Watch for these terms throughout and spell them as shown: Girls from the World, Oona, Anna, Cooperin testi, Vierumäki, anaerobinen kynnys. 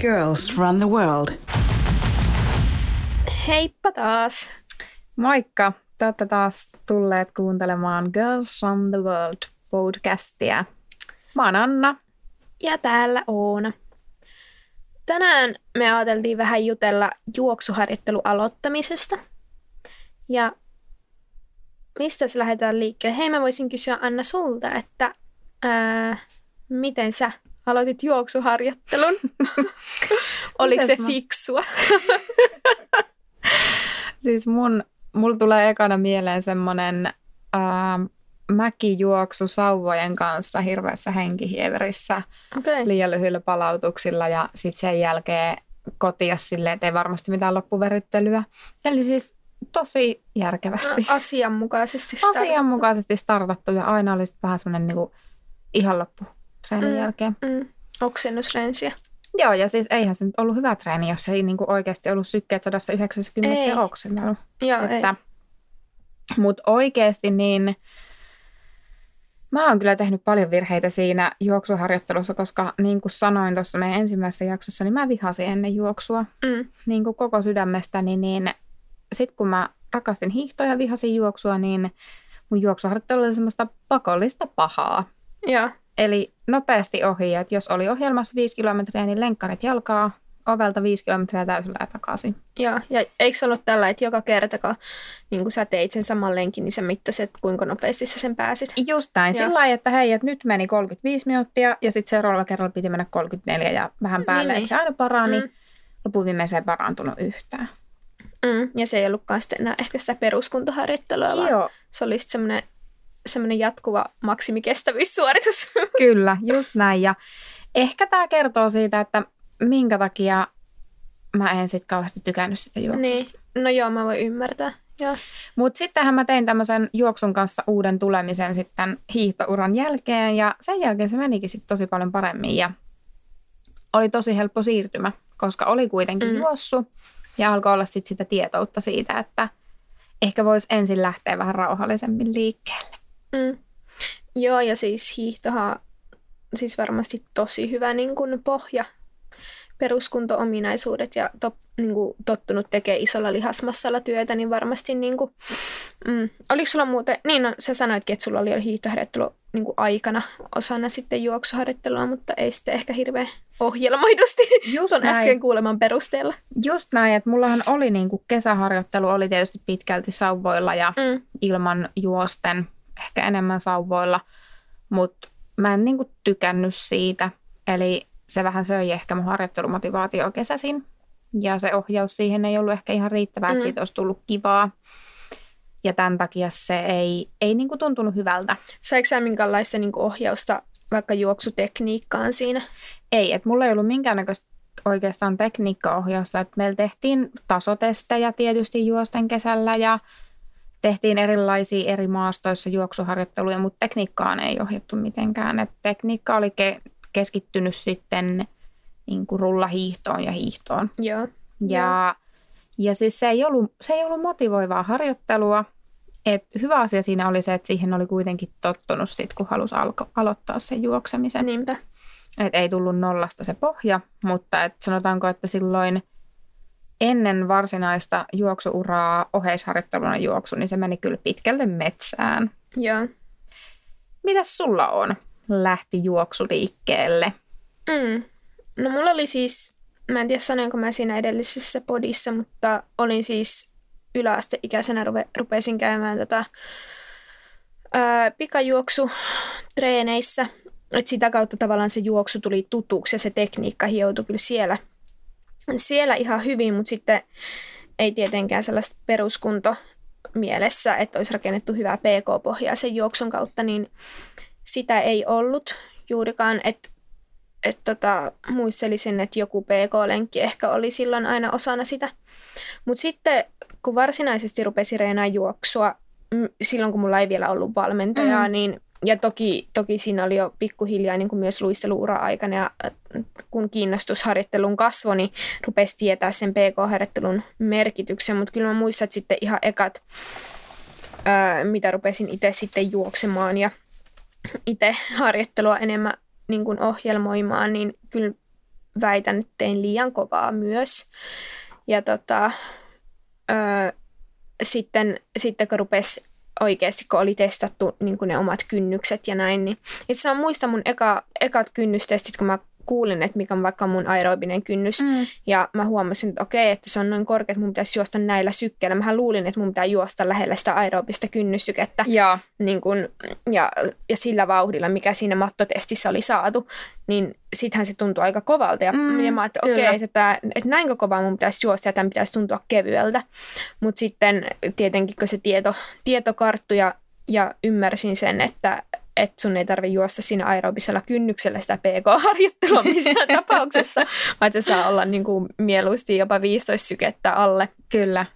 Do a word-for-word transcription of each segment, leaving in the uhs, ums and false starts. Girls from the World. Heippa taas. Moikka. Te olette taas tulleet kuuntelemaan Girls from the World podcastia. Mä oon Anna. Ja täällä Oona. Tänään me ajateltiin vähän jutella juoksuharjoittelun aloittamisesta. Ja mistä se lähdetään liikkeelle? Hei, mä voisin kysyä Anna sulta, että ää, miten sä aloitit juoksuharjoittelun? Oliko se mä... fiksua? Siis mun, mulla tulee ekana mieleen semmonen ää, mäkijuoksu sauvojen kanssa hirveässä henkihieverissä okay. liian lyhyillä palautuksilla ja sitten sen jälkeen kotia silleen, että ei varmasti mitään loppuverryttelyä. Eli siis tosi järkevästi. Asianmukaisesti startattu. Asianmukaisesti startattu ja aina oli vähän semmoinen niinku ihan loppu treenin mm, jälkeen. Mm. Oksennusrensiä. Joo, ja siis eihän se nyt ollut hyvä treeni, jos ei niinku oikeasti ollut sykkeet sata yhdeksänkymmentä ei. Ja oksentanut. Joo, että, ei. Mut oikeasti niin mä oon kyllä tehnyt paljon virheitä siinä juoksuharjoittelussa, koska niin kuin sanoin tuossa meidän ensimmäisessä jaksossa, niin mä vihasin ennen juoksua mm. niin kuin koko sydämestäni, niin sitten kun mä rakastin hiihtoa ja vihasin juoksua, niin mun juoksuharjoittelu oli semmoista pakollista pahaa. Ja. Eli nopeasti ohi, että jos oli ohjelmassa viisi kilometriä, niin lenkkarit jalkaa, ovelta viisi kilometriä täysillä ja takaisin. Joo, ja eikö se ollut tällä, että joka kerta, kun niin sä teit sen saman lenkin, niin sä mittasit, kuinka nopeasti sä sen pääsit? Just näin, sillä lailla, että hei, että nyt meni kolmekymmentäviisi minuuttia, ja sitten seuraavalla kerralla piti mennä kolmekymmentäneljä ja vähän päälle, niin. Että se aina parani. Mm. Lopuviimeiseen ei parantunut yhtään. Mm. Ja se ei ollutkaan sitten enää ehkä sitä peruskuntoharjoittelua, vaan Joo. se oli sitten semmoinen... semmoinen jatkuva maksimikestävyyssuoritus. Kyllä, just näin. Ja ehkä tämä kertoo siitä, että minkä takia mä en sitten kauheasti tykännyt sitä juoksua. Niin, no joo, mä voin ymmärtää. Mutta sittenhän mä tein tämmöisen juoksun kanssa uuden tulemisen sitten hiihtouran jälkeen. Ja sen jälkeen se menikin sitten tosi paljon paremmin. Ja oli tosi helppo siirtymä, koska oli kuitenkin mm. juossut. Ja alkoi olla sitten sitä tietoutta siitä, että ehkä voisi ensin lähteä vähän rauhallisemmin liikkeelle. Mm. Joo, ja siis hiihtohan siis varmasti tosi hyvä niin kuin pohja, peruskunto-ominaisuudet ja to, niin kuin tottunut tekemään isolla lihasmassalla työtä, niin varmasti niin kuin, mm. oliko sulla muuten, niin no, sä sanoitkin, että sulla oli jo hiihtoharjoittelu niin kuin aikana osana sitten juoksuharjoittelua, mutta ei sitten ehkä hirveän ohjelmoidusti tuon äsken kuuleman perusteella. Just näin, että mullahan oli niin kuin kesäharjoittelu, oli tietysti pitkälti sauvoilla ja mm. ilman juosten. Ehkä enemmän sauvoilla, mutta mä en niinku tykännyt siitä. Eli se vähän söi ehkä mun harjoittelumotivaatio kesäsin. Ja se ohjaus siihen ei ollut ehkä ihan riittävää, että mm. siitä olisi tullut kivaa. Ja tämän takia se ei, ei niinku tuntunut hyvältä. Saiko sä minkäänlaista niinku ohjausta vaikka juoksutekniikkaan siinä? Ei, että mulla ei ollut minkäännäköistä oikeastaan tekniikkaohjausta. Et meillä tehtiin tasotestejä tietysti juosten kesällä ja tehtiin erilaisia eri maastoissa juoksuharjoitteluja, mutta tekniikkaan ei ohjattu mitenkään. Et tekniikka oli ke- keskittynyt sitten niin kuin rullahiihtoon ja hiihtoon. Joo. Ja, ja siis se ei ollut, se ei ollut motivoivaa harjoittelua. Et hyvä asia siinä oli se, että siihen oli kuitenkin tottunut sit, kun halusi alko- aloittaa sen juoksemisen. Niinpä. Et ei tullut nollasta se pohja, mutta et sanotaanko, että silloin... Ennen varsinaista juoksuuraa oheisharjoitteluna juoksu, niin se meni kyllä pitkälle metsään. Joo. Mitäs sulla on? Lähti juoksu liikkeelle. Mm. No mulla oli siis, mä en tiedä sanoinko mä siinä edellisessä podissa, mutta olin siis yläasteikäisenä rupe, rupesin käymään tota, ää, pikajuoksutreeneissä. Et sitä kautta tavallaan se juoksu tuli tutuksi ja se tekniikka hioutui kyllä siellä. Siellä ihan hyvin, mutta sitten ei tietenkään sellaista peruskunto mielessä, että olisi rakennettu hyvää pk-pohjaa sen juoksun kautta, niin sitä ei ollut juurikaan. Et, et tota, muistelisin, että joku pk-lenkki ehkä oli silloin aina osana sitä. Mutta sitten kun varsinaisesti rupesi reenaa juoksua, silloin kun mulla ei vielä ollut valmentajaa, mm-hmm. niin ja toki, toki siinä oli jo pikkuhiljaa niin kuin myös luisteluura aikana ja kun kiinnostus harjoittelun kasvoi, niin rupesi tietää sen pk-harjoittelun merkityksen. Mutta kyllä mä muistan sitten ihan ekat, ää, mitä rupesin itse sitten juoksemaan ja itse harjoittelua enemmän niin kuin ohjelmoimaan, niin kyllä väitän, että tein liian kovaa myös. Ja tota, ö, sitten, sitten kun rupesi oikeasti, kun oli testattu niin kuin ne omat kynnykset ja näin, niin itse asiassa muistan mun eka, ekat kynnystestit, kun mä kuulin, että mikä on vaikka mun aerobinen kynnys. Mm. Ja mä huomasin, että okei, että se on noin korkea, että mun pitäisi juosta näillä sykkeillä. Mähän luulin, että mun pitää juosta lähellä sitä aerobista kynnyssykettä. Ja. Niin kun, ja, ja sillä vauhdilla, mikä siinä mattotestissä oli saatu. Niin sittenhän se tuntui aika kovalta. Ja, mm, ja mä ajattelin, että okei, että, että näinkö kovaa mun pitäisi juosta ja tämän pitäisi tuntua kevyeltä. Mutta sitten tietenkin, kun se tieto, tieto karttui ja, ja ymmärsin sen, että että sun ei tarvitse juosta siinä aerobisella kynnyksellä sitä pee koo-harjoittelua missään tapauksessa, vaan se saa olla niin kuin mieluusti jopa viisitoista sykettä alle. Kyllä.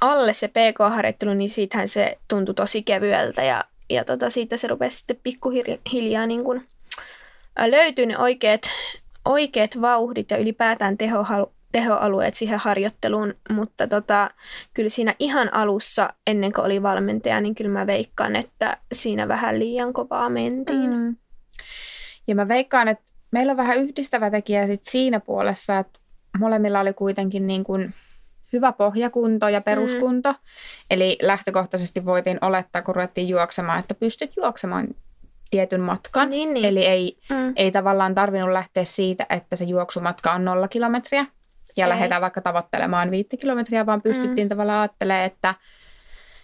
Alle se pee koo-harjoittelu, niin siitähän se tuntui tosi kevyeltä ja, ja tota, siitä se rupesi sitten pikkuhiljaa niin kuin löytyy ne oikeat, oikeat vauhdit ja ylipäätään tehohalu. tehoalueet siihen harjoitteluun, mutta tota, kyllä siinä ihan alussa, ennen kuin oli valmentaja, niin kyllä mä veikkaan, että siinä vähän liian kovaa mentiin. Mm. Ja mä veikkaan, että meillä on vähän yhdistävä tekijä sit siinä puolessa, että molemmilla oli kuitenkin niin kuin hyvä pohjakunto ja peruskunto. Mm. Eli lähtökohtaisesti voitiin olettaa, kun ruvettiin juoksemaan, että pystyt juoksemaan tietyn matkan. Niin, niin. Eli ei, mm. ei tavallaan tarvinnut lähteä siitä, että se juoksumatka on nolla kilometriä. Ja ei. Lähdetään vaikka tavoittelemaan viittä kilometriä, vaan pystyttiin mm. tavallaan ajattelemaan, että,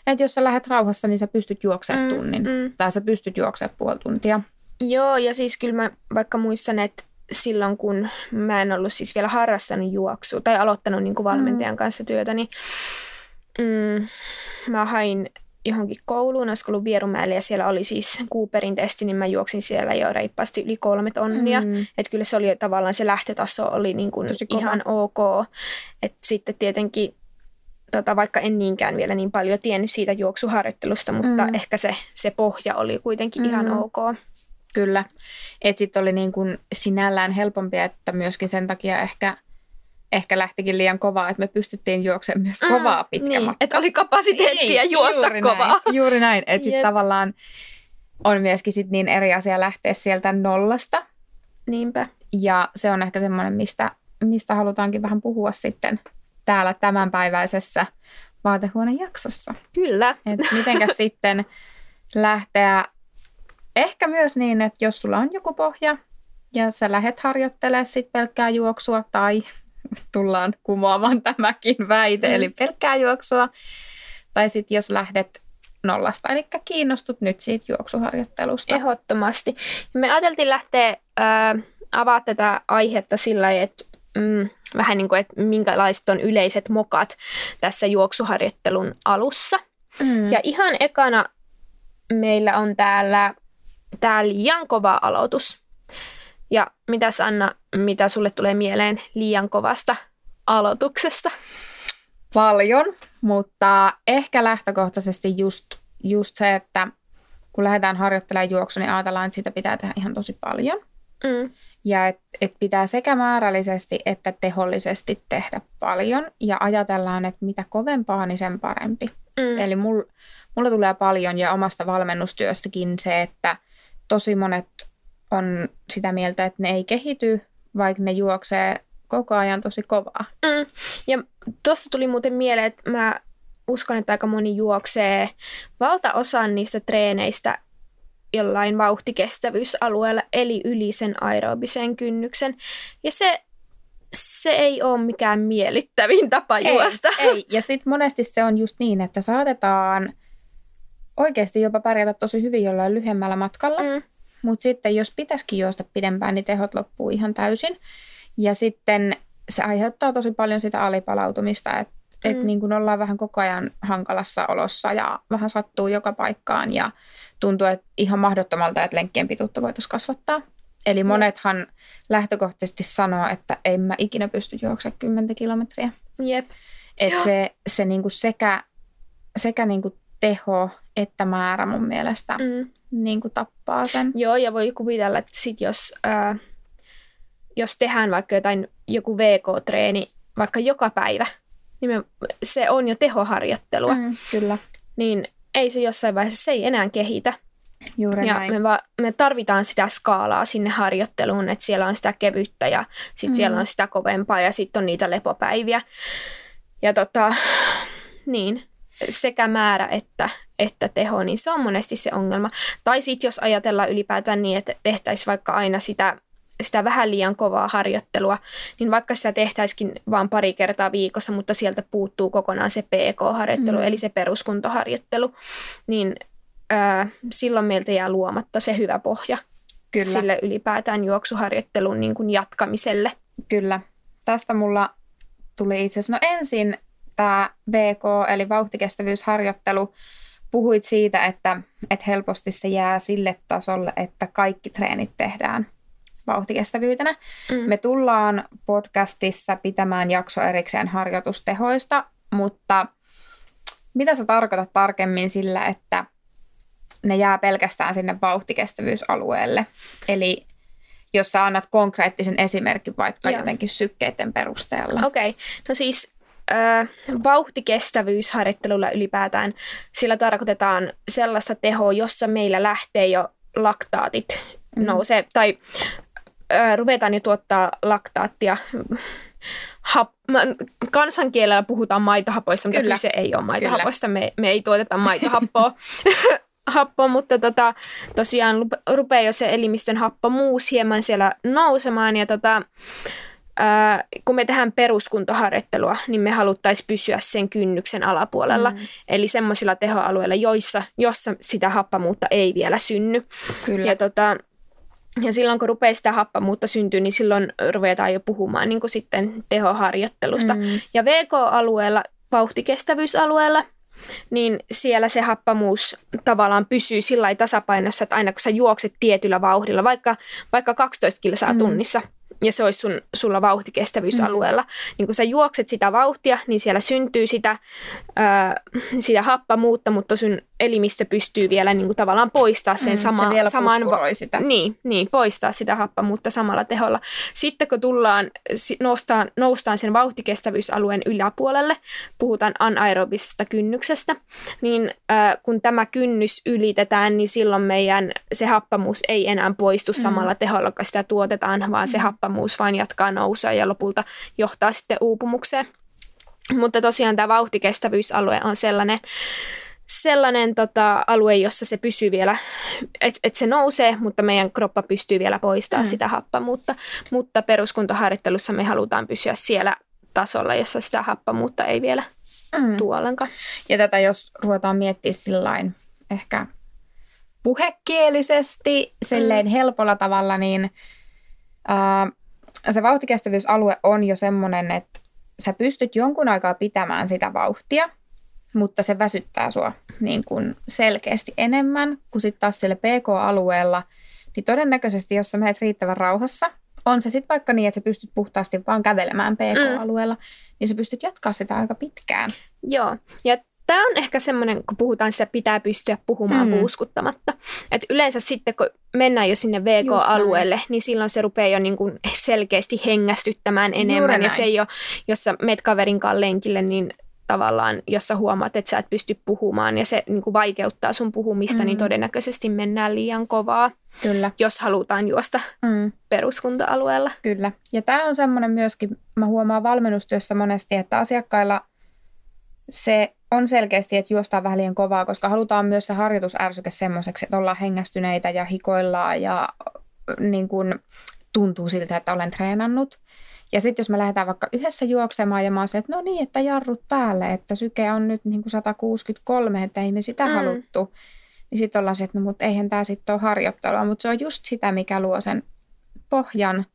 että jos sä lähdet rauhassa, niin sä pystyt juoksemaan mm, tunnin. Mm. Tai sä pystyt juoksemaan puoli tuntia. Joo, ja siis kyllä mä vaikka muistan, että silloin kun mä en ollut siis vielä harrastanut juoksua tai aloittanut niin kuin valmentajan mm. kanssa työtä, niin mm, mä hain johonkin kouluun, olisiko ollut Vierumäelle, ja siellä oli siis Cooperin testi, niin mä juoksin siellä jo reippaasti yli kolme tonnia. Mm. Että kyllä se oli tavallaan, se lähtötaso oli niin kuin ihan ok. Että sitten tietenkin, tota, vaikka en niinkään vielä niin paljon tiennyt siitä juoksuharjoittelusta, mutta mm. ehkä se, se pohja oli kuitenkin mm. ihan ok. Kyllä. Että sitten oli niin kuin sinällään helpompi, että myöskin sen takia ehkä Ehkä lähtikin liian kovaa, että me pystyttiin juoksemaan myös kovaa pitkä mm, niin, matka. Että oli kapasiteettia niin, juosta juuri kovaa. Näin, juuri näin. Että sitten tavallaan on myöskin sit niin eri asia lähteä sieltä nollasta. Niinpä. Ja se on ehkä semmoinen, mistä, mistä halutaankin vähän puhua sitten täällä tämänpäiväisessä vaatehuonejaksossa. Kyllä. Että mitenkä sitten lähteä ehkä myös niin, että jos sulla on joku pohja ja sä lähdet harjoittelemaan sit pelkkää juoksua tai tullaan kumoamaan tämäkin väite, mm. eli pelkkää juoksua. Tai sitten jos lähdet nollasta, eli kiinnostut nyt siitä juoksuharjoittelusta. Ehdottomasti. Me ajateltiin lähteä ää, avaa tätä aihetta sillä tavalla, että mm, vähän niin kuin, että minkälaiset on yleiset mokat tässä juoksuharjoittelun alussa. Mm. Ja ihan ekana meillä on täällä tää liian kova aloitus. Ja mitäs Anna, mitä sulle tulee mieleen liian kovasta aloituksesta? Paljon, mutta ehkä lähtökohtaisesti just, just se, että kun lähdetään harjoittelemaan juoksua, niin ajatellaan, että sitä pitää tehdä ihan tosi paljon. Mm. Ja että et pitää sekä määrällisesti että tehollisesti tehdä paljon. Ja ajatellaan, että mitä kovempaa, niin sen parempi. Mm. Eli mul, mulla tulee paljon ja omasta valmennustyöstäkin se, että tosi monet on sitä mieltä, että ne ei kehity, vaikka ne juoksee koko ajan tosi kovaa. Mm. Ja tuosta tuli muuten mieleen, että mä uskon, että aika moni juoksee valtaosan niistä treeneistä jollain vauhtikestävyysalueella, eli yli sen aerobisen kynnyksen. Ja se, se ei ole mikään miellyttävin tapa ei, juosta. Ei, ja sitten monesti se on just niin, että saatetaan oikeasti jopa pärjätä tosi hyvin jollain lyhyemmällä matkalla. Mm. Mutta sitten jos pitäisikin juosta pidempään, niin tehot loppuu ihan täysin. Ja sitten se aiheuttaa tosi paljon sitä alipalautumista, että mm. et niin kun ollaan vähän koko ajan hankalassa olossa ja vähän sattuu joka paikkaan. Ja tuntuu että ihan mahdottomalta, että lenkkien pituutta voitaisiin kasvattaa. Eli monethan mm. lähtökohtaisesti sanoo, että en mä ikinä pysty juoksemaan kymmentä kilometriä. Jep. Että se, se niin kun sekä, sekä niin kun teho että määrä mun mielestä mm. niin kuin tappaa sen. Joo, ja voi kuvitella, että sit jos, ää, jos tehdään vaikka jotain, joku vee koo-treeni vaikka joka päivä, niin me, se on jo tehoharjoittelua. Mm, kyllä. Niin ei se jossain vaiheessa, se ei enää kehitä. Juuri ja näin. Me, va- me tarvitaan sitä skaalaa sinne harjoitteluun, että siellä on sitä kevyttä ja sitten mm-hmm. siellä on sitä kovempaa ja sitten on niitä lepopäiviä. Ja tota, niin, sekä määrä että, että teho, niin se on monesti se ongelma. Tai sitten jos ajatellaan ylipäätään niin, että tehtäisiin vaikka aina sitä, sitä vähän liian kovaa harjoittelua, niin vaikka sitä tehtäisikin vain pari kertaa viikossa, mutta sieltä puuttuu kokonaan se P K-harjoittelu, mm-hmm. eli se peruskuntoharjoittelu, niin ää, silloin meiltä jää luomatta se hyvä pohja Kyllä. sille ylipäätään juoksuharjoittelun niin kuin jatkamiselle. Kyllä. Tästä mulla tuli itse asiassa, no ensin tämä V K, eli vauhtikestävyysharjoittelu, puhuit siitä, että, että helposti se jää sille tasolle, että kaikki treenit tehdään vauhtikestävyytenä. Mm. Me tullaan podcastissa pitämään jakso erikseen harjoitustehoista, mutta mitä sä tarkoitat tarkemmin sillä, että ne jää pelkästään sinne vauhtikestävyysalueelle? Eli jos sä annat konkreettisen esimerkin vaikka Joo. jotenkin sykkeiden perusteella. Okei, okay. no siis äh, vauhtikestävyysharjoittelulla ylipäätään sillä tarkoitetaan sellaista tehoa, jossa meillä lähtee jo laktaatit mm-hmm. nousee, tai äh, ruvetaan jo tuottaa laktaattia. Hap, kansankielellä puhutaan maitohapoista, mutta Kyllä. kyse ei ole maitohapoista, me, me ei tuoteta maitohappoa. Happo, mutta tota, tosiaan rupeaa jo se elimistön happomuus hieman siellä nousemaan. Ja tota, ää, kun me tehdään peruskuntoharjoittelua, niin me haluttaisiin pysyä sen kynnyksen alapuolella. Mm. Eli semmoisilla tehoalueilla, joissa, jossa sitä happamuutta ei vielä synny. Kyllä. Ja, tota, ja silloin kun rupeaa sitä happamuutta syntyä, niin silloin ruvetaan jo puhumaan niin kuin sitten tehoharjoittelusta. Mm. Ja V K-alueella, vauhtikestävyysalueella, niin siellä se happamuus tavallaan pysyy sillä lailla tasapainossa, että aina kun sä juokset tietyllä vauhdilla, vaikka, vaikka kaksitoista kilsaa mm. tunnissa, ja se olisi sun, sulla vauhtikestävyysalueella, mm. niin kun sä juokset sitä vauhtia, niin siellä syntyy sitä, ää, sitä happamuutta, mutta sun elimistö pystyy vielä niin kuin tavallaan poistamaan sen mm, sama, se saman... Sitä. Niin, niin, poistaa sitä happamuutta samalla teholla. Sitten kun tullaan, noustaan, noustaan sen vauhtikestävyysalueen yläpuolelle, puhutaan anaerobisesta kynnyksestä, niin ää, kun tämä kynnys ylitetään, niin silloin meidän se happamuus ei enää poistu mm. samalla teholla, kun sitä tuotetaan, vaan mm. se happamuus vaan jatkaa nousua ja lopulta johtaa sitten uupumukseen. Mutta tosiaan tämä vauhtikestävyysalue on sellainen... Sellainen tota, alue, jossa se pysyy vielä, että et se nousee, mutta meidän kroppa pystyy vielä poistamaan mm. sitä happamuutta. Mutta peruskuntoharjoittelussa me halutaan pysyä siellä tasolla, jossa sitä happamuutta ei vielä mm. tule ollenkaan. Ja tätä jos ruvetaan miettimään sillain ehkä puhekielisesti, silleen mm. helpolla tavalla, niin äh, se vauhtikestävyysalue on jo semmoinen, että sä pystyt jonkun aikaa pitämään sitä vauhtia, mutta se väsyttää sua niin kuin selkeästi enemmän kuin sitten taas siellä P K-alueella. Niin todennäköisesti, jos sä menet riittävän rauhassa, on se sitten vaikka niin, että sä pystyt puhtaasti vaan kävelemään P K-alueella, mm. niin sä pystyt jatkaa sitä aika pitkään. Joo, ja tämä on ehkä semmoinen, kun puhutaan, sitä pitää pystyä puhumaan mm. puuskuttamatta. Et yleensä sitten, kun mennään jo sinne V K-alueelle, niin silloin se rupeaa jo niin kuin selkeästi hengästyttämään enemmän. Ja se ei ole, jos sä menet kaverinkaan lenkille, niin... Tavallaan, jos sä huomaat, että sä et pysty puhumaan ja se niin kuin vaikeuttaa sun puhumista, mm-hmm. niin todennäköisesti mennään liian kovaa, Kyllä. jos halutaan juosta mm. peruskunta-alueella. Kyllä. Ja tämä on semmoinen myöskin, mä huomaan valmennustyössä monesti, että asiakkailla se on selkeästi, että juostaan vähän liian kovaa, koska halutaan myös se harjoitusärsyke semmoiseksi, että ollaan hengästyneitä ja hikoillaan ja niin kuin, tuntuu siltä, että olen treenannut. Ja sitten jos me lähdetään vaikka yhdessä juoksemaan ja mä oon se, että no niin, että jarrut päälle, että syke on nyt niin kuin sata kuusikymmentäkolme, että ei me sitä mm. haluttu. Niin sitten ollaan se, että no mutta eihän tää sitten ole harjoittelua, mutta se on just sitä, mikä luo sen pohjan.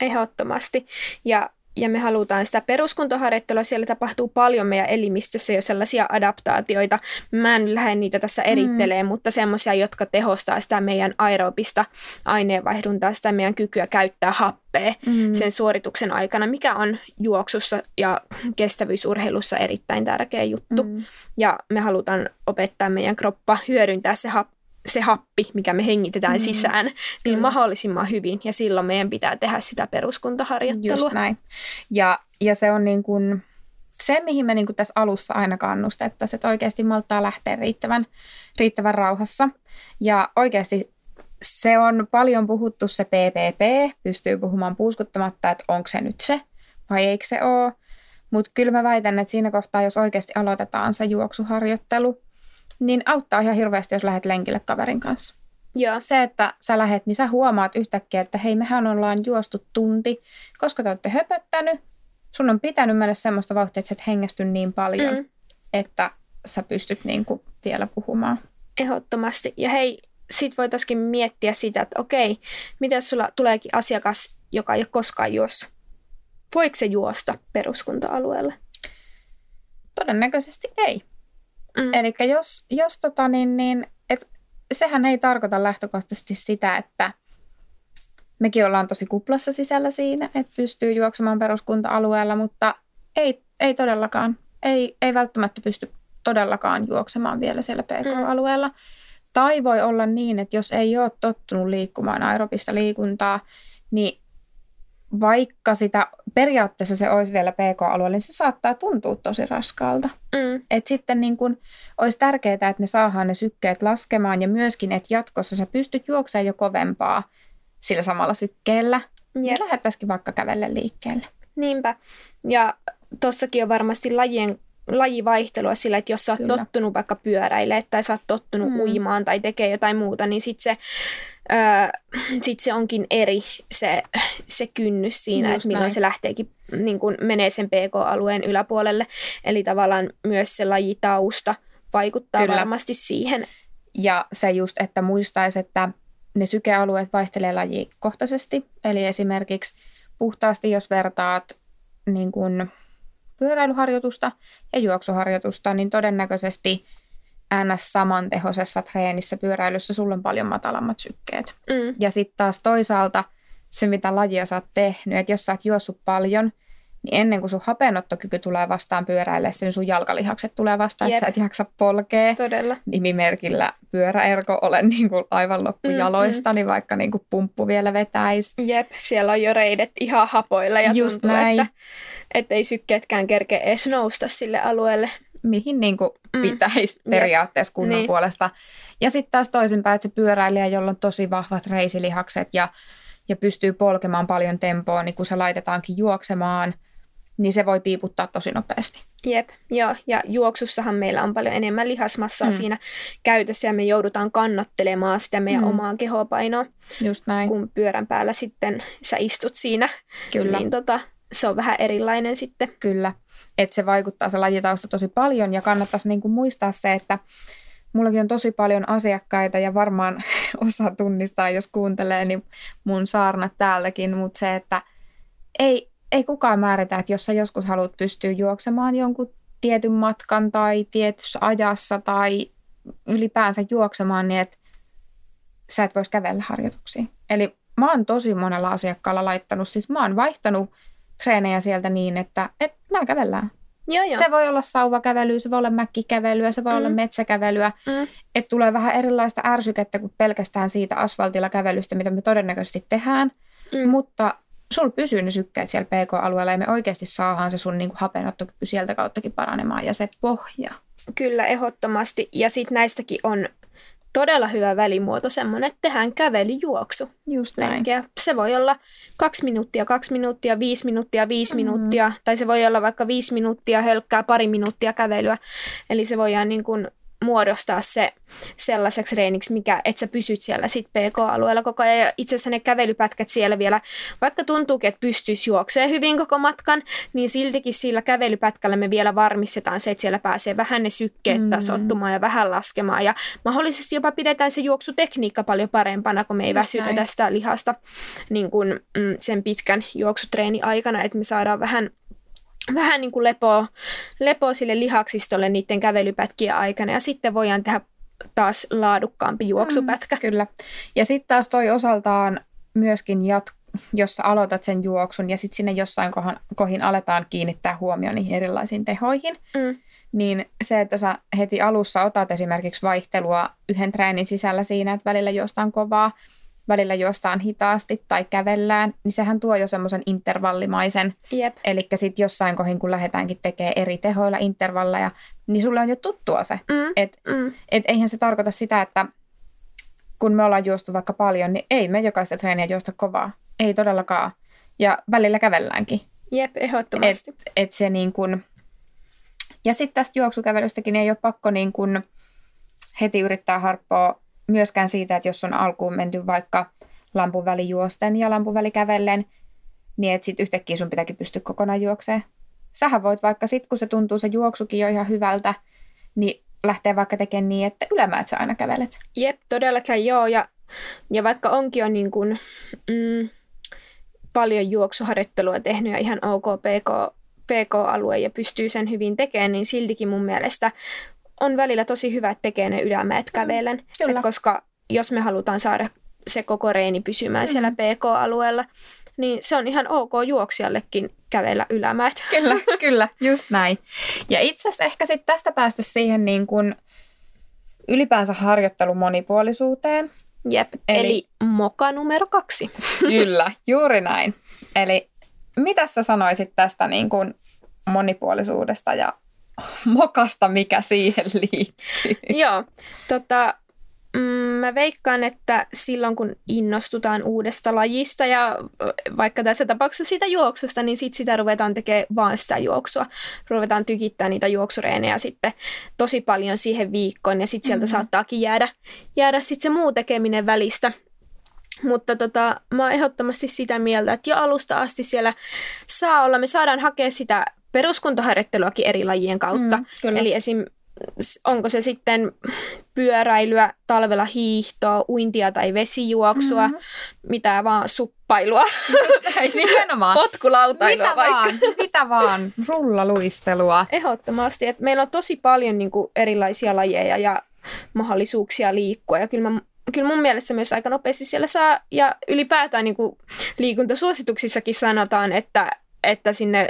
Ehdottomasti. Ja, ja me halutaan sitä peruskuntoharjoittelua, siellä tapahtuu paljon meidän elimistössä jo sellaisia adaptaatioita. Mä en lähde niitä tässä erittelemään, mm. mutta semmoisia, jotka tehostaa sitä meidän aerobista aineenvaihduntaa, sitä meidän kykyä käyttää happea. Mm. sen suorituksen aikana, mikä on juoksussa ja kestävyysurheilussa erittäin tärkeä juttu. Mm. Ja me halutaan opettaa meidän kroppa hyödyntää se, hap- se happi, mikä me hengitetään mm. sisään, niin mm. mahdollisimman hyvin. Ja silloin meidän pitää tehdä sitä peruskuntaharjoittelua. Just näin. Ja, ja se on niin kuin, se, mihin me niin kuin tässä alussa aina kannustettaisiin, että oikeasti malttaa lähteä riittävän, riittävän rauhassa. Ja oikeasti se on paljon puhuttu se P P P, pystyy puhumaan puuskuttamatta, että onko se nyt se vai eikö se ole. Mutta kyllä mä väitän, että siinä kohtaa, jos oikeasti aloitetaan se juoksuharjoittelu, niin auttaa ihan hirveästi, jos lähdet lenkille kaverin kanssa. Joo. Se, että sä lähet, niin sä huomaat yhtäkkiä, että hei, mehän ollaan juostu tunti, koska te olette höpöttänyt. Sun on pitänyt mennä semmoista vauhtia, että sä et hengästy niin paljon, mm. että sä pystyt niinku vielä puhumaan. Ehdottomasti. Ja hei, sit voitaisiin miettiä sitä, että okei, mitä jos sulla tuleekin asiakas, joka ei ole koskaan juossut? Voiko se juosta peruskunta-alueelle? Todennäköisesti ei. Mm. Eli jos, jos tota niin, niin et, sehän ei tarkoita lähtökohtaisesti sitä, että mekin ollaan tosi kuplassa sisällä siinä, että pystyy juoksemaan peruskunta-alueella, mutta ei, ei todellakaan, ei, ei välttämättä pysty todellakaan juoksemaan vielä siellä P K-alueella. Mm. Tai voi olla niin, että jos ei ole tottunut liikkumaan aerobista liikuntaa, niin vaikka sitä periaatteessa se olisi vielä P K-alueella, niin se saattaa tuntua tosi raskaalta. Mm. Et sitten niin kun, olisi tärkeää, että ne saadaan ne sykkeet laskemaan ja myöskin, että jatkossa sä pystyt juoksemaan jo kovempaa sillä samalla sykkeellä. Yep. Ja lähdettäisikin vaikka kävelle liikkeelle. Niinpä. Ja tossakin on varmasti lajien, lajivaihtelua sillä, että jos sä oot Kyllä. tottunut vaikka pyöräilemään tai sä oot tottunut mm. uimaan tai tekee jotain muuta, niin sit se, äh, sit se onkin eri se, se kynnys siinä, Just että milloin näin. Se lähteekin, niin kun menee sen P K-alueen yläpuolelle. Eli tavallaan myös se lajitausta vaikuttaa Kyllä. varmasti siihen. Ja se just, että muistaisi, että ne sykealueet vaihtelee lajikohtaisesti, eli esimerkiksi puhtaasti, jos vertaat niin kuin pyöräilyharjoitusta ja juoksuharjoitusta, niin todennäköisesti ns. Samantehoisessa treenissä pyöräilyssä sulla on paljon matalammat sykkeet. Mm. Ja sitten taas toisaalta se, mitä lajia sä oot tehnyt, että jos sä oot juossut paljon, niin ennen kuin sun hapenottokyky tulee vastaan pyöräillessä, niin sun jalkalihakset tulee vastaan, Jep. että sä et jaksa polkea. Todella. Nimimerkillä pyöräerko olen niin kuin aivan loppujaloista, mm-hmm. niin vaikka niin kuin pumppu vielä vetäisi. Jep, siellä on jo reidet ihan hapoilla ja Just tuntuu, näin. Että ettei sykkeetkään kerkeä edes nousta sille alueelle. Mihin niin kuin mm. pitäisi periaatteessa Jep. kunnon niin. puolesta. Ja sitten taas toisinpäin, että se pyöräilijä, jolla on tosi vahvat reisilihakset ja, ja pystyy polkemaan paljon tempoa, niin kun se laitetaankin juoksemaan, niin se voi piiputtaa tosi nopeasti. Jep, joo. Ja juoksussahan meillä on paljon enemmän lihasmassaa mm. siinä käytössä, ja me joudutaan kannattelemaan sitä meidän mm. omaa kehopainoa. Just näin. Kun pyörän päällä sitten sä istut siinä, Kyllä. niin tota, se on vähän erilainen sitten. Kyllä, että se vaikuttaa se lajitausta tosi paljon, ja kannattaisi niinku muistaa se, että mullakin on tosi paljon asiakkaita, ja varmaan osa tunnistaa, jos kuuntelee, niin mun saarnat täältäkin, mutta se, että ei... Ei kukaan määritä, että jos sä joskus haluat pystyä juoksemaan jonkun tietyn matkan tai tietyssä ajassa tai ylipäänsä juoksemaan, niin että sä et vois kävellä harjoituksiin. Eli mä oon tosi monella asiakkaalla laittanut, siis mä oon vaihtanut treenejä sieltä niin, että et, nää kävellään. Joo, joo. Se voi olla sauvakävelyä, se voi olla mäkkikävelyä, se voi mm. olla metsäkävelyä. Mm. Että tulee vähän erilaista ärsykettä kuin pelkästään siitä asfaltilla kävelystä, mitä me todennäköisesti tehdään, mm. mutta... Sulla pysyy ne sykkeet siellä P K-alueella ja me oikeasti saadaan se sun niinku hapenottokyky sieltä kauttakin paranemaan ja se pohja. Kyllä, ehdottomasti. Ja sitten näistäkin on todella hyvä välimuoto semmoinen, että tehdään kävelyjuoksu. Just näin. Lenkeä. Se voi olla kaksi minuuttia, kaksi minuuttia, viisi minuuttia, viisi mm-hmm. minuuttia. Tai se voi olla vaikka viisi minuuttia, hölkkää pari minuuttia kävelyä. Eli se voidaan niin kun muodostaa se sellaiseksi treeniksi, mikä, että sä pysyt siellä sit P K-alueella koko ajan. Ja itse asiassa ne kävelypätkät siellä vielä, vaikka tuntuukin, että pystyisi juoksemaan hyvin koko matkan, niin siltikin sillä kävelypätkällä me vielä varmistetaan se, että siellä pääsee vähän ne sykkeet tasoittumaan ja vähän laskemaan. Ja mahdollisesti jopa pidetään se juoksutekniikka paljon parempana, kun me ei väsytä tästä lihasta niin kun, mm, sen pitkän juoksutreeni aikana, että me saadaan vähän Vähän niin kuin lepoa, lepoa sille lihaksistolle niiden kävelypätkien aikana ja sitten voidaan tehdä taas laadukkaampi juoksupätkä. Mm, kyllä. Ja sitten taas toi osaltaan myöskin, jat- jos aloitat sen juoksun ja sitten sinne jossain kohan, kohin aletaan kiinnittää huomioon niihin erilaisiin tehoihin, mm. niin se, että sä heti alussa otat esimerkiksi vaihtelua yhden treenin sisällä siinä, että välillä juostaan kovaa välillä juostaan hitaasti tai kävellään, niin sehän tuo jo semmoisen intervallimaisen. Jep. Eli sitten jossain kohin, kun lähdetäänkin tekemään eri tehoilla intervalleja, niin sulle on jo tuttua se. Mm. Että mm. et eihän se tarkoita sitä, että kun me ollaan juostu vaikka paljon, niin ei me jokaista treeniä juosta kovaa. Ei todellakaan. Ja välillä kävelläänkin. Jep, ehdottomasti. Et, et se niin kun... Ja sitten tästä juoksukävelystäkin ei ole pakko niin kun heti yrittää harppoa myöskään siitä, että jos on alkuun menty vaikka lampun väli juosten ja lampun väli kävellen, niin et sit yhtäkkiä sun pitääkin pystyä kokonaan juokseen. Sähän voit vaikka sit, kun se tuntuu se juoksukin jo ihan hyvältä, niin lähtee vaikka tekemään niin, että ylämäät sä aina kävelet. Jep, todellakin joo. Ja, ja vaikka onkin jo niin kuin, mm, paljon juoksuharjoittelua tehnyt ja ihan OK pk, pk-alue ja pystyy sen hyvin tekemään, niin siltikin mun mielestä on välillä tosi hyvä, että tekee ne ylämäet kävellen. Mm, koska jos me halutaan saada se koko reini pysymään mm. siellä pk-alueella, niin se on ihan ok juoksijallekin kävellä ylämäet. Kyllä, kyllä, just näin. Ja itse asiassa ehkä sitten tästä päästä siihen niin kuin ylipäänsä harjoittelun monipuolisuuteen. Jep, eli, eli moka numero kaksi. Kyllä, juuri näin. Eli mitä sä sanoisit tästä niin kuin monipuolisuudesta ja mokasta, mikä siihen liittyy? Joo, tota... Mä veikkaan, että silloin kun innostutaan uudesta lajista ja vaikka tässä tapauksessa sitä juoksusta, niin sit sitä ruvetaan tekemään vaan sitä juoksua. Ruvetaan tykittämään niitä juoksureenejä sitten tosi paljon siihen viikkoon ja sitten sieltä mm-hmm. saattaakin jäädä, jäädä sit se muu tekeminen välistä. Mutta tota, mä oon ehdottomasti sitä mieltä, että jo alusta asti siellä saa olla, me saadaan hakea sitä peruskuntoharjoitteluakin eri lajien kautta. Mm, Eli esim. Onko se sitten pyöräilyä, talvella hiihtoa, uintia tai vesijuoksua, mm-hmm. mitä vaan suppailua, nimenomaan. Potkulautailua mitä vaikka. Vaan, mitä vaan, rullaluistelua. Ehdottomasti, että meillä on tosi paljon niin kuin erilaisia lajeja ja mahdollisuuksia liikkua ja kyllä mä Kyllä mun mielestä myös aika nopeasti siellä saa, ja ylipäätään niin kuin liikuntasuosituksissakin sanotaan, että, että sinne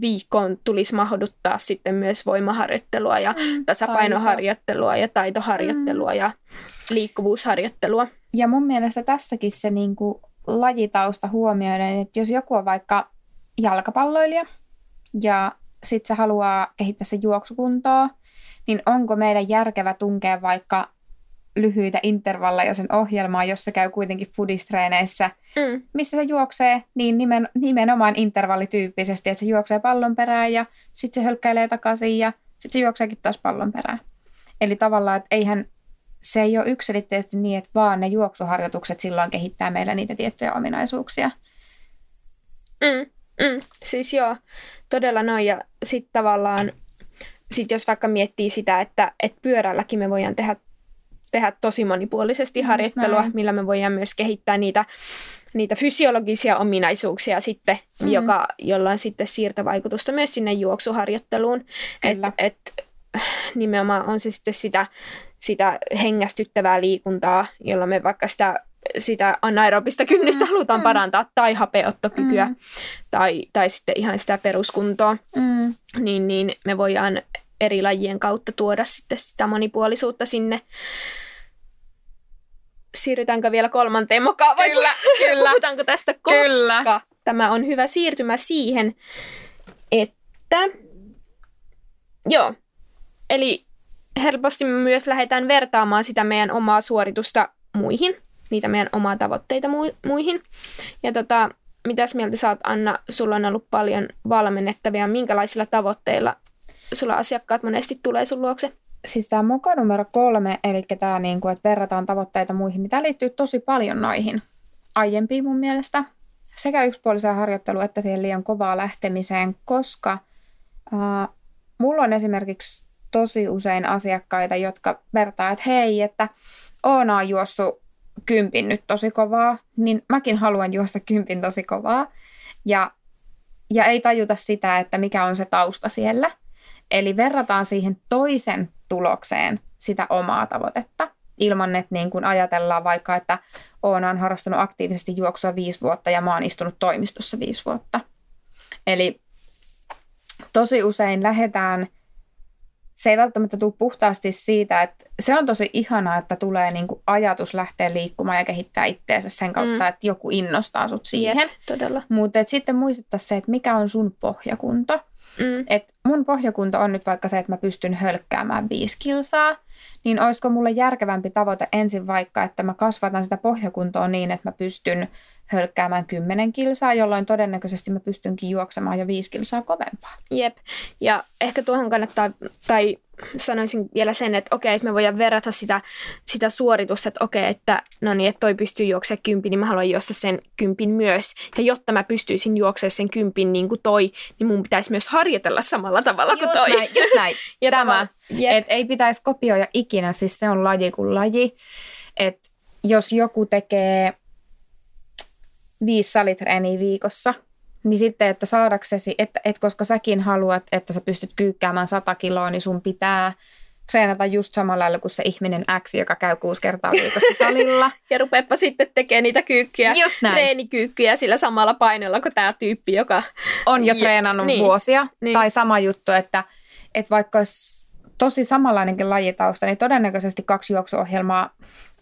viikkoon tulisi mahduttaa sitten myös voimaharjoittelua ja mm, tasapainoharjoittelua taito. ja taitoharjoittelua mm. ja liikkuvuusharjoittelua. Ja mun mielestä tässäkin se niin kuin lajitausta huomioiden, että jos joku on vaikka jalkapalloilija ja sitten se haluaa kehittää sen juoksukuntoa, niin onko meidän järkevä tunkea vaikka lyhyitä intervalleja sen ohjelmaa, jossa käy kuitenkin fudistreeneissä, mm. missä se juoksee, niin nimen, nimenomaan intervallityyppisesti, että se juoksee pallon perään ja sitten se hölkkäilee takaisin ja sitten se juokseekin taas pallon perään. Eli tavallaan, että eihän se ei ole yksiselitteisesti niin, että vaan ne juoksuharjoitukset silloin kehittää meillä niitä tiettyjä ominaisuuksia. Mm, mm. Siis joo, todella noin ja sitten tavallaan, sit jos vaikka miettii sitä, että et pyörälläkin me voidaan tehdä tehdä tosi monipuolisesti harjoittelua, millä me voidaan myös kehittää niitä, niitä fysiologisia ominaisuuksia sitten, mm-hmm. joka, jolla on sitten siirtovaikutusta myös sinne juoksuharjoitteluun. Että et, nimenomaan on se sitten sitä, sitä hengästyttävää liikuntaa, jolla me vaikka sitä, sitä anaerobista kynnystä mm-hmm. halutaan parantaa, tai hapeottokykyä, mm-hmm. tai, tai sitten ihan sitä peruskuntoa, mm-hmm. niin, niin me voidaan eri lajien kautta tuoda sitten sitä monipuolisuutta sinne. Siirrytäänkö vielä kolmanteen mokaan vai kyllä, kyllä. puhutaanko tästä, koska kyllä. tämä on hyvä siirtymä siihen, että joo, eli helposti me myös lähdetään vertaamaan sitä meidän omaa suoritusta muihin, niitä meidän omaa tavoitteita muihin. Ja tota, mitäs mieltä sä oot, Anna, sulla on ollut paljon valmennettavia, minkälaisilla tavoitteilla sulla asiakkaat monesti tulee sun luokse? Siis tämä moka numero kolme, eli tämä, niinku, että verrataan tavoitteita muihin, niin tämä liittyy tosi paljon noihin aiempiin mun mielestä. Sekä yksipuoliseen harjoitteluun että siihen liian kovaa lähtemiseen, koska äh, mulla on esimerkiksi tosi usein asiakkaita, jotka vertaa, että hei, että Oona on juossut kympin nyt tosi kovaa, niin mäkin haluan juosta kympin tosi kovaa. Ja, ja ei tajuta sitä, että mikä on se tausta siellä. Eli verrataan siihen toisen tulokseen sitä omaa tavoitetta, ilman että niin kun ajatellaan vaikka, että Oona on harrastanut aktiivisesti juoksua viisi vuotta ja mä oon istunut toimistossa viisi vuotta. Eli tosi usein lähdetään se ei välttämättä tule puhtaasti siitä, että se on tosi ihanaa, että tulee niinku ajatus lähteä liikkumaan ja kehittää itteensä sen kautta, mm. että joku innostaa sut siihen. Todella. Mutta sitten muistettaisiin se, että mikä on sun pohjakunto. Mm. Et mun pohjakunto on nyt vaikka se, että mä pystyn hölkkäämään viisi kilsaa, niin olisiko mulle järkevämpi tavoite ensin vaikka, että mä kasvatan sitä pohjakuntoa niin, että mä pystyn hölkkäämään kymmenen kilsaa, jolloin todennäköisesti mä pystynkin juoksemaan jo viisi kilsaa kovempaa. Jep, ja ehkä tuohon kannattaa, tai sanoisin vielä sen, että okei, että me voidaan verrata sitä, sitä suoritusta, että okei, että no niin, että toi pystyy juoksemaan kympin, niin mä haluan juosta sen kympin myös. Ja jotta mä pystyisin juoksemaan sen kympin niin kuin toi, niin mun pitäisi myös harjoitella samalla tavalla just kuin toi. Näin, just näin, ja tämä. Yep. Et ei pitäisi kopioida ikinä, siis se on laji kuin laji. Et jos joku tekee viisi salitreeniä viikossa, niin sitten, että saadaksesi, että, että koska säkin haluat, että sä pystyt kyykkäämään sata kiloa, niin sun pitää treenata just samalla lailla kuin se ihminen X, joka käy kuusi kertaa viikossa salilla. Ja rupeappa sitten tekemään niitä kyykkyjä, treenikyykkyjä sillä samalla painolla kuin tämä tyyppi, joka on jo treenannut niin, vuosia. Niin. Tai sama juttu, että, että vaikka olisi tosi samanlainenkin lajitausta, niin todennäköisesti kaksi juoksuohjelmaa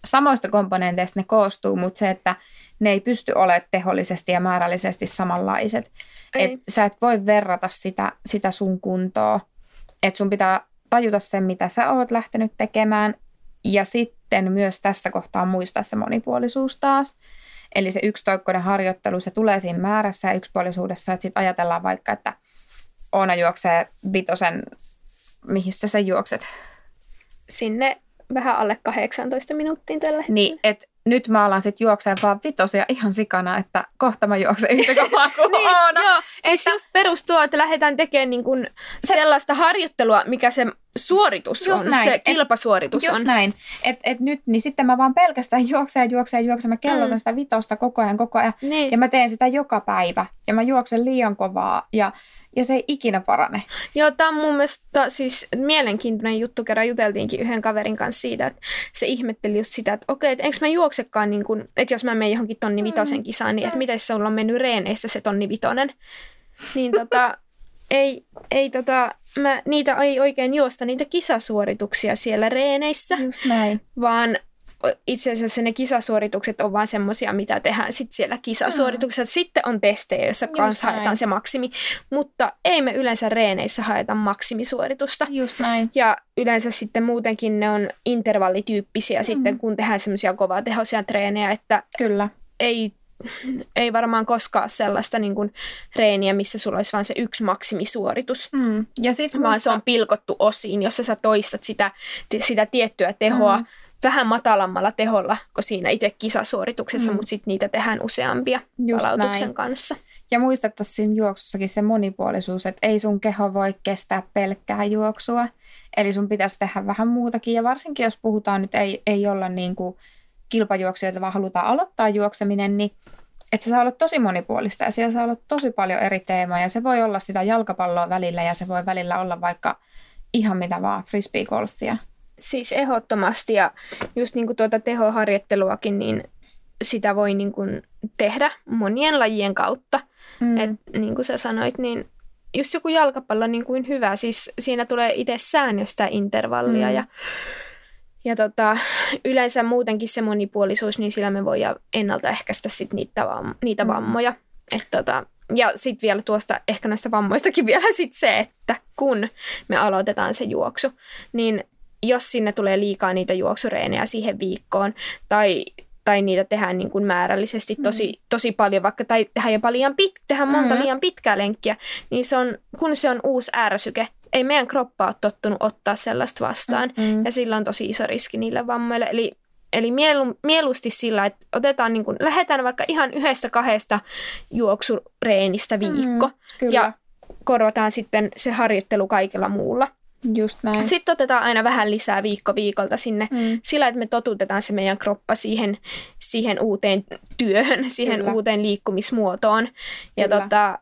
samoista komponenteista ne koostuu, mutta se, että ne ei pysty olemaan tehollisesti ja määrällisesti samanlaiset. Et sä et voi verrata sitä, sitä sun kuntoa. Et sun pitää tajuta sen, mitä sä oot lähtenyt tekemään. Ja sitten myös tässä kohtaa muistaa se monipuolisuus taas. Eli se yksitoikkoinen harjoittelu, se tulee siinä määrässä ja yksipuolisuudessa. Että sitten ajatellaan vaikka, että Oona juoksee vitosen, mihin sä sen juokset? Sinne vähän alle kahdeksantoista minuuttiin tällä hetkellä. Niin, että nyt mä alan sitten juokseen vaan vitosia ihan sikana, että kohta mä juoksen yhtä kovaa kuin niin, Oona. Joo, siis että just perustua, että lähdetään tekemään niin kuin se, sellaista harjoittelua, mikä se suoritus on, näin, se kilpasuoritus et, on. Just näin, että et nyt niin sitten mä vaan pelkästään juoksen ja juoksen ja juoksen. Mä kellotan mm. sitä vitosta koko ajan, koko ajan. Niin. Ja mä teen sitä joka päivä. Ja mä juoksen liian kovaa ja, ja se ei ikinä parane. Joo, tää on mun mielestä siis mielenkiintoinen juttu. Kerran juteltiinkin yhden kaverin kanssa siitä, että se ihmetteli just sitä, että okei, että enkö mä juoksekaan, niin kun, että jos mä menen johonkin tonni vitosen kisaan, niin mm. että miten se on mennyt reeneissä se tonni vitonen. Niin tota... Ei, ei tota, mä, niitä ei oikein juosta niitä kisasuorituksia siellä reeneissä, vaan itse asiassa ne kisasuoritukset on vaan semmoisia, mitä tehdään sit siellä kisasuorituksessa. Mm. Sitten on testejä, joissa kanssa haetaan se maksimi, mutta ei me yleensä reeneissä haeta maksimisuoritusta. Just näin. Ja yleensä sitten muutenkin ne on intervallityyppisiä mm. sitten, kun tehdään semmoisia kovatehoisia treenejä, että Kyllä. ei... Ei varmaan koskaan sellaista niin kuin reeniä, missä sulla olisi vain se yksi maksimisuoritus, mm. ja sit vaan musta... se on pilkottu osiin, jossa sä toistat sitä, sitä tiettyä tehoa mm. vähän matalammalla teholla kuin siinä itse kisasuorituksessa, mm. mutta sitten niitä tehdään useampia Just palautuksen näin. kanssa. Ja muistettaisiin juoksussakin se monipuolisuus, että ei sun keho voi kestää pelkkää juoksua, eli sun pitäisi tehdä vähän muutakin, ja varsinkin jos puhutaan nyt, ei, ei olla niin kuin kilpajuoksijoita, vaan halutaan aloittaa juokseminen, niin että se saa olla tosi monipuolista ja siellä saa olla tosi paljon eri teemoja ja se voi olla sitä jalkapalloa välillä ja se voi välillä olla vaikka ihan mitä vaan frisbeegolfia. Siis ehdottomasti ja just niin kuin tuota tehoharjoitteluakin, niin sitä voi niin kuin tehdä monien lajien kautta. Mm. Et niin kuin sä sanoit, niin just joku jalkapallo niin kuin hyvä, siis siinä tulee itse säännöstä intervallia mm. ja Ja tota, yleensä muutenkin se monipuolisuus, niin sillä me voidaan ennaltaehkäistä sit niitä, vam- niitä vammoja. Et tota, ja sitten vielä tuosta, ehkä noista vammoistakin vielä sit se, että kun me aloitetaan se juoksu, niin jos sinne tulee liikaa niitä juoksureenejä siihen viikkoon, tai, tai niitä tehdään niin kuin määrällisesti tosi, tosi paljon, vaikka tai tehdään jopa liian pit, tehdään monta mm-hmm. liian pitkää lenkkiä, niin se on, kun se on uusi ärsyke, ei meidän kroppa ole tottunut ottaa sellaista vastaan, mm-hmm. ja sillä on tosi iso riski niille vammoille. Eli, eli mielu, mieluusti sillä, että otetaan niin kuin, lähdetään vaikka ihan yhdestä kahdesta juoksureenistä viikko, mm-hmm, ja korvataan sitten se harjoittelu kaikella muulla. Just näin. Sitten otetaan aina vähän lisää viikko viikolta sinne, mm. sillä että me totutetaan se meidän kroppa siihen, siihen uuteen työhön, siihen Kyllä. uuteen liikkumismuotoon, ja tota,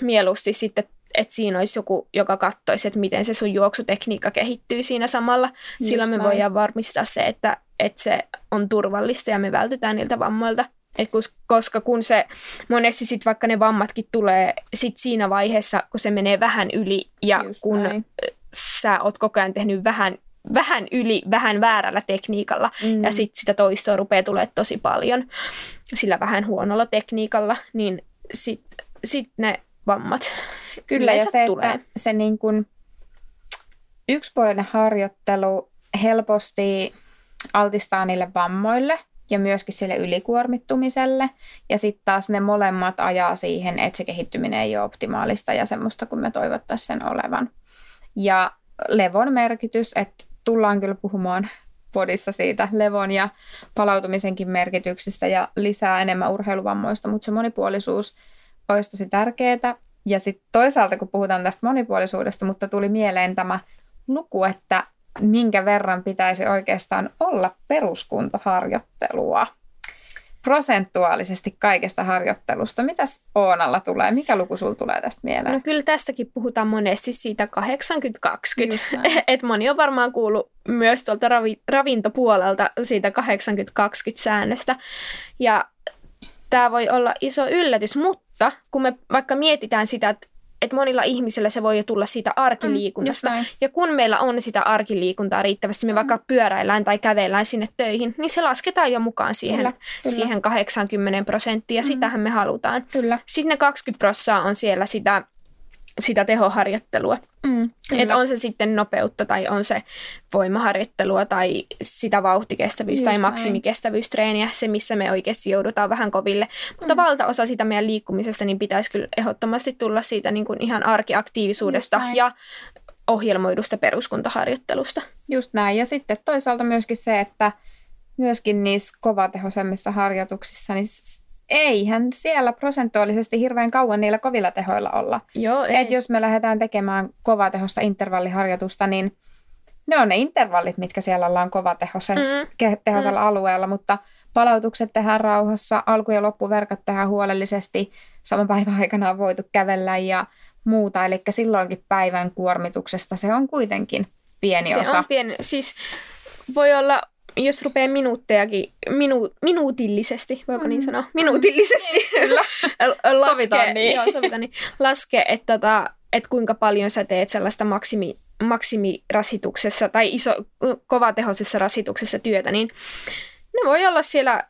mieluusti sitten että siinä olisi joku, joka katsoisi, että miten se sun juoksutekniikka kehittyy siinä samalla. Just Silloin me näin. voidaan varmistaa se, että, että se on turvallista ja me vältytään niiltä vammoilta. Et koska kun se monesti sit vaikka ne vammatkin tulee sit siinä vaiheessa, kun se menee vähän yli ja Just kun näin. sä oot koko ajan tehnyt vähän, vähän yli, vähän väärällä tekniikalla mm. ja sitten sitä toistoa rupeaa tulemaan tosi paljon sillä vähän huonolla tekniikalla, niin sitten sit ne vammat kyllä ja se, tulee. Että se niin kuin yksipuolinen harjoittelu helposti altistaa niille vammoille ja myöskin sille ylikuormittumiselle. Ja sitten taas ne molemmat ajaa siihen, että se kehittyminen ei ole optimaalista ja semmoista, kun me toivottaisiin sen olevan. Ja levon merkitys, että tullaan kyllä puhumaan podissa siitä levon ja palautumisenkin merkityksestä ja lisää enemmän urheiluvammoista, mutta se monipuolisuus olisi tosi tärkeää. Ja sitten toisaalta, kun puhutaan tästä monipuolisuudesta, mutta tuli mieleen tämä luku, että minkä verran pitäisi oikeastaan olla peruskuntoharjoittelua prosentuaalisesti kaikesta harjoittelusta. Mitäs Oonalla tulee? Mikä luku sulla tulee tästä mieleen? No kyllä tässäkin puhutaan monesti siitä kahdeksankymmentä kaksikymmentä. Et moni on varmaan kuullut myös tuolta ravi, ravintopuolelta siitä kahdeksankymmentä kaksikymmentä säännöstä. Ja tämä voi olla iso yllätys, mutta kun me vaikka mietitään sitä, että et monilla ihmisillä se voi jo tulla siitä arkiliikunnasta. Mm, ja kun meillä on sitä arkiliikuntaa riittävästi, me mm. vaikka pyöräillään tai kävellään sinne töihin, niin se lasketaan jo mukaan siihen, kyllä, kyllä. siihen kahdeksankymmentä prosenttia. Mm. Sitähän me halutaan. Kyllä. Sitten ne kaksikymmentä prosenttia on siellä sitä, sitä tehoharjoittelua. Mm, että on se sitten nopeutta tai on se voimaharjoittelua tai sitä vauhtikestävyys- tai maksimikestävyystreeniä, se missä me oikeasti joudutaan vähän koville. Mutta mm. valtaosa sitä meidän liikkumisesta niin pitäisi kyllä ehdottomasti tulla siitä niin kuin ihan arkiaktiivisuudesta ja ohjelmoidusta peruskuntaharjoittelusta. Just näin. Ja sitten toisaalta myöskin se, että myöskin niissä kovatehoisemmissa harjoituksissa niin eihän siellä prosentuaalisesti hirveän kauan niillä kovilla tehoilla olla. Joo, et jos me lähdetään tekemään kovatehosta intervalliharjoitusta, niin ne on ne intervallit, mitkä siellä ollaan kovatehosella mm. alueella, mutta palautukset tehdään rauhassa, alku- ja loppuverkat tehdään huolellisesti, saman päivän aikana on voitu kävellä ja muuta, eli silloinkin päivän kuormituksesta se on kuitenkin pieni se osa. Se on pieni, siis voi olla... Jos rupeaa minuuttejakin, minu, minuutillisesti, voiko mm. niin sanoa? Minuutillisesti. Kyllä. Laske, sovitaan niin. Joo, sovitaan niin. Laske, että, tota, että kuinka paljon sä teet sellaista maksimi, maksimirasituksessa tai iso, kovatehoisessa rasituksessa työtä, niin ne voi olla siellä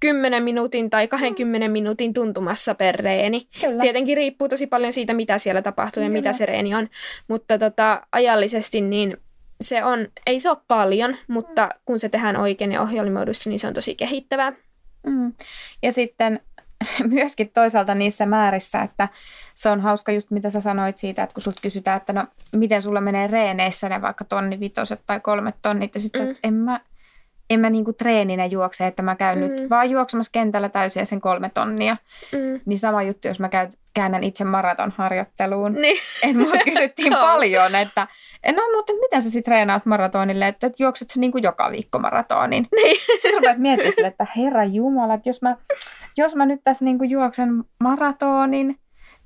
kymmenen minuutin tai kaksikymmentä minuutin tuntumassa per reeni. Kyllä. Tietenkin riippuu tosi paljon siitä, mitä siellä tapahtuu ja kyllä. mitä se reeni on, mutta tota, ajallisesti niin... Se on, ei se ole paljon, mutta kun se tehdään oikein ja ohjelmoidussa, niin se on tosi kehittävää. Mm. Ja sitten myöskin toisaalta niissä määrissä, että se on hauska just mitä sä sanoit siitä, että kun sut kysytään, että no miten sulla menee reeneissä ne vaikka tonni vitoset tai kolme tonnit ja sitten, mm. että en mä, en mä niinku treeninä juokse, että mä käyn mm. nyt vaan juoksemassa kentällä täysin sen kolme tonnia. Mm. Niin sama juttu, jos mä käyn käännän itse maratonharjoitteluun. Niin. Että mut kysyttiin paljon, että no mutta miten sä sit treenaat maratonille, että et juokset sä niinku joka viikko maratonin. Niin. Sitten rupeat miettimään sille, että herra jumala, että jos mä, jos mä nyt tässä niinku juoksen maratonin,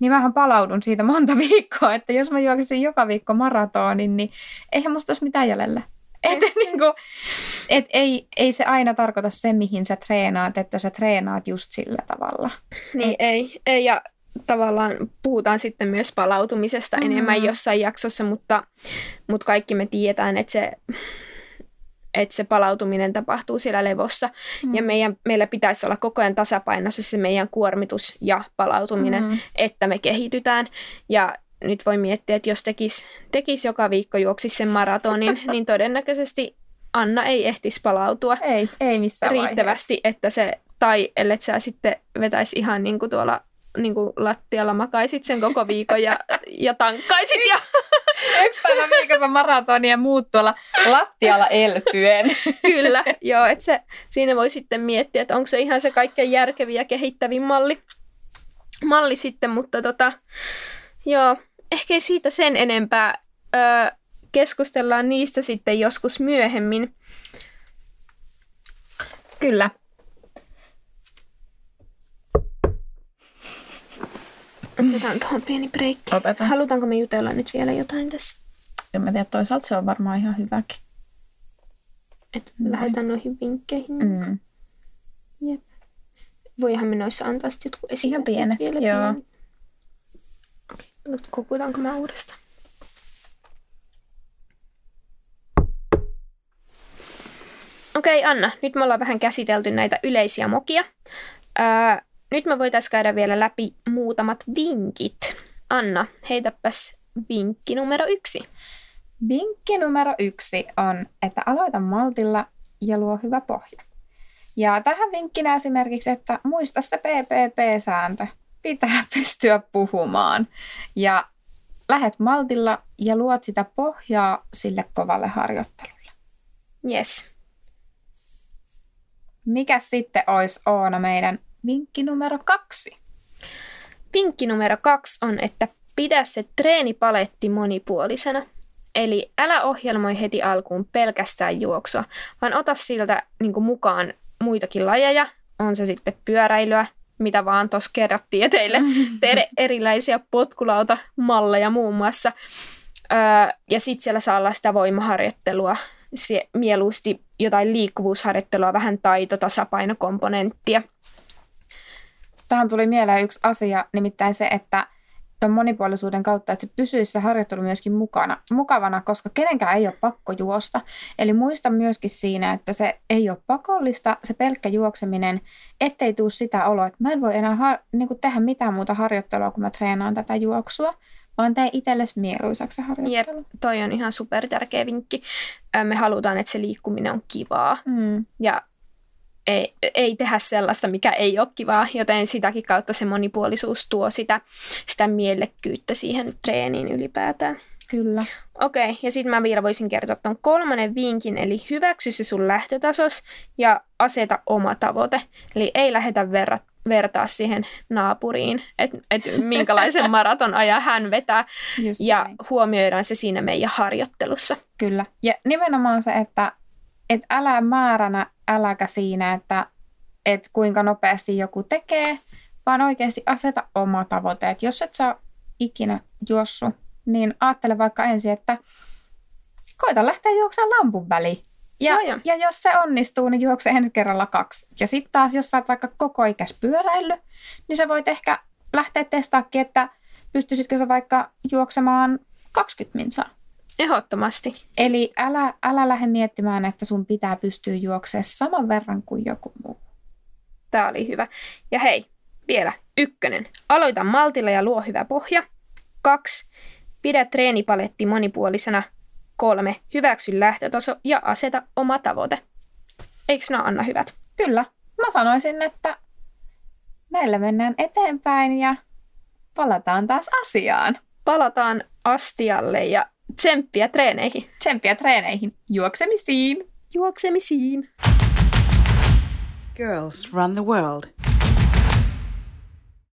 niin mähän palaudun siitä monta viikkoa, että jos mä juoksen joka viikko maratonin, niin eihän musta olisi mitään jäljellä. Että niinku, et ei, ei se aina tarkoita se, mihin sä treenaat, että sä treenaat just sillä tavalla. Niin et, ei, ei ja tavallaan puhutaan sitten myös palautumisesta mm. enemmän jossain jaksossa, mutta, mutta kaikki me tiedetään, että se, että se palautuminen tapahtuu siellä levossa. Mm. Ja meidän, meillä pitäisi olla koko ajan tasapainossa se meidän kuormitus ja palautuminen, mm. että me kehitytään. Ja nyt voi miettiä, että jos tekisi, tekisi joka viikko juoksisi sen maratonin, niin todennäköisesti Anna ei ehtisi palautua ei, ei missään riittävästi, vaiheessa. Että se, tai ellei sä sitten vetäisi ihan niin kuin tuolla niin kuin lattialla makaisit sen koko viikon ja, ja tankkaisit. Ja... Yksi päivä viikossa maratonia ja muut tuolla lattialla elpyen. Kyllä, joo. Et se, siinä voi sitten miettiä, että onko se ihan se kaikkein järkevin ja kehittävin malli, malli sitten, mutta tota, joo, ehkä ei siitä sen enempää. Ö, keskustellaan niistä sitten joskus myöhemmin. Kyllä. Otetaan tuohon pieni breikki. Otetaan. Halutaanko me jutella nyt vielä jotain tässä? En mä tiedä, toisaalta se on varmaan ihan hyväkin. Että lähdetään noihin vinkkeihin. Mm. Jep. Voihan me noissa antaa sitten jotkut esimerkiksi. Ihan pienet, vielä joo. Okei, kokutaanko mä uudestaan? Okei, Anna, nyt me ollaan vähän käsitelty näitä yleisiä mokia. Ää, nyt me voitaisiin käydä vielä läpi muutamat vinkit. Anna, heitäpäs vinkki numero yksi. Vinkki numero yksi on, että aloita maltilla ja luo hyvä pohja. Ja tähän vinkkinä esimerkiksi, että muista se P P P-sääntö. Pitää pystyä puhumaan. Ja lähet maltilla ja luot sitä pohjaa sille kovalle harjoittelulle. Yes. Mikä sitten olisi, Oona, meidän vinkki numero kaksi? Vinkki numero kaksi on, että pidä se treenipaletti monipuolisena. Eli älä ohjelmoi heti alkuun pelkästään juoksua, vaan ota siltä niin kuin mukaan muitakin lajeja. On se sitten pyöräilyä, mitä vaan tuossa kerrottiin teille. Teille erilaisia potkulautamalleja muun muassa. Öö, ja sitten siellä saa olla sitä voimaharjoittelua, se, mieluusti jotain liikkuvuusharjoittelua, vähän taito, tasapainokomponenttia. Tähän tuli mieleen yksi asia, nimittäin se, että tuon monipuolisuuden kautta, että se pysyisi se harjoittelu myöskin mukana, mukavana, koska kenenkään ei ole pakko juosta. Eli muista myöskin siinä, että se ei ole pakollista, se pelkkä juokseminen, ettei tule sitä oloa, että mä en voi enää har- niin kuin tehdä mitään muuta harjoittelua, kun mä treenaan tätä juoksua, vaan tee itsellesi mieluisaksi harjoittelu. Jep, toi on ihan super tärkeä vinkki. Me halutaan, että se liikkuminen on kivaa mm. ja ei, ei tehdä sellaista, mikä ei ole kivaa, joten sitäkin kautta se monipuolisuus tuo sitä, sitä mielekkyyttä siihen treeniin ylipäätään. Kyllä. Okei, okay, ja sitten mä vielä voisin kertoa tuon kolmannen vinkin, eli hyväksy se sun lähtötasos ja aseta oma tavoite. Eli ei lähetä verrat, vertaa siihen naapuriin, että et minkälaisen maratonajan hän vetää, just ja näin. Huomioidaan se siinä meidän harjoittelussa. Kyllä, ja nimenomaan se, että et älä määränä, äläkä siinä, että et kuinka nopeasti joku tekee, vaan oikeasti aseta oma tavoite. Et jos et saa ikinä juossu, niin ajattele vaikka ensin, että koita lähteä juoksemaan lampun väliin. Ja, no ja jos se onnistuu, niin juokse ensi kerralla kaksi. Ja sitten taas, jos sä oot vaikka koko ikäs pyöräilly, niin sä voit ehkä lähteä testaakin, että pystyisitkö sä vaikka juoksemaan kaksikymmentä minsaa. Ehdottomasti. Eli älä, älä lähde miettimään, että sun pitää pystyä juoksemaan saman verran kuin joku muu. Tämä oli hyvä. Ja hei, vielä ykkönen. Aloita maltilla ja luo hyvä pohja. Kaksi. Pidä treenipaletti monipuolisena. Kolme. Hyväksy lähtötaso ja aseta oma tavoite. Eikö nämä, Anna, hyvät? Kyllä. Mä sanoisin, että näillä mennään eteenpäin ja palataan taas asiaan. Palataan astialle ja tsemppiä treeneihin. Tsemppiä treeneihin. Juoksemisiin. Juoksemisiin. Girls from the World.